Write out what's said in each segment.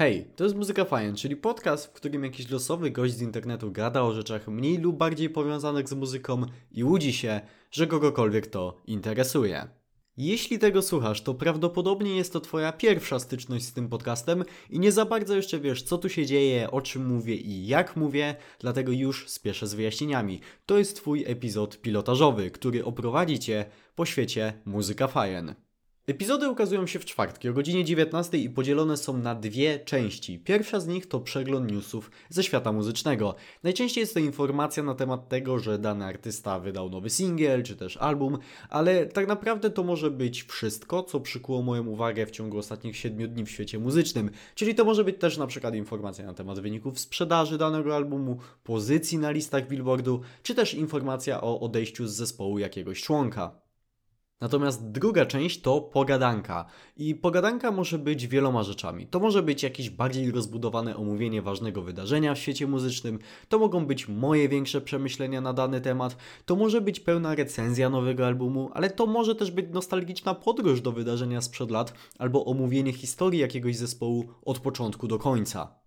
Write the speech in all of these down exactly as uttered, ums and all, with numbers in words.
Hej, to jest Muzyka Fajen, czyli podcast, w którym jakiś losowy gość z internetu gada o rzeczach mniej lub bardziej powiązanych z muzyką i łudzi się, że kogokolwiek to interesuje. Jeśli tego słuchasz, to prawdopodobnie jest to twoja pierwsza styczność z tym podcastem i nie za bardzo jeszcze wiesz, co tu się dzieje, o czym mówię i jak mówię, dlatego już spieszę z wyjaśnieniami. To jest twój epizod pilotażowy, który oprowadzi cię po świecie Muzyka Fajen. Epizody ukazują się w czwartki o godzinie dziewiętnastej i podzielone są na dwie części. Pierwsza z nich to przegląd newsów ze świata muzycznego. Najczęściej jest to informacja na temat tego, że dany artysta wydał nowy singiel czy też album, ale tak naprawdę to może być wszystko, co przykuło moją uwagę w ciągu ostatnich siedmiu dni w świecie muzycznym. Czyli to może być też na przykład informacja na temat wyników sprzedaży danego albumu, pozycji na listach Billboardu, czy też informacja o odejściu z zespołu jakiegoś członka. Natomiast druga część to pogadanka i pogadanka może być wieloma rzeczami. To może być jakieś bardziej rozbudowane omówienie ważnego wydarzenia w świecie muzycznym, to mogą być moje większe przemyślenia na dany temat, to może być pełna recenzja nowego albumu, ale to może też być nostalgiczna podróż do wydarzenia sprzed lat albo omówienie historii jakiegoś zespołu od początku do końca.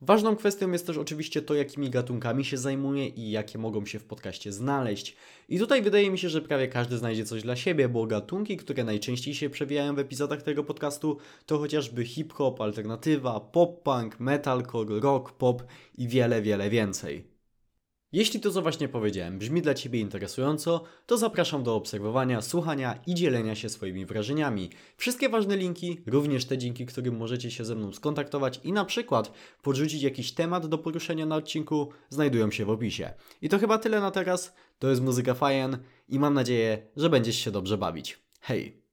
Ważną kwestią jest też oczywiście to, jakimi gatunkami się zajmuję i jakie mogą się w podcaście znaleźć. I tutaj wydaje mi się, że prawie każdy znajdzie coś dla siebie, bo gatunki, które najczęściej się przewijają w epizodach tego podcastu, to chociażby hip-hop, alternatywa, pop-punk, metalcore, rock, pop i wiele, wiele więcej. Jeśli to, co właśnie powiedziałem, brzmi dla ciebie interesująco, to zapraszam do obserwowania, słuchania i dzielenia się swoimi wrażeniami. Wszystkie ważne linki, również te, dzięki którym możecie się ze mną skontaktować i na przykład podrzucić jakiś temat do poruszenia na odcinku, znajdują się w opisie. I to chyba tyle na teraz. To jest Muzyka Fajen i mam nadzieję, że będziesz się dobrze bawić. Hej!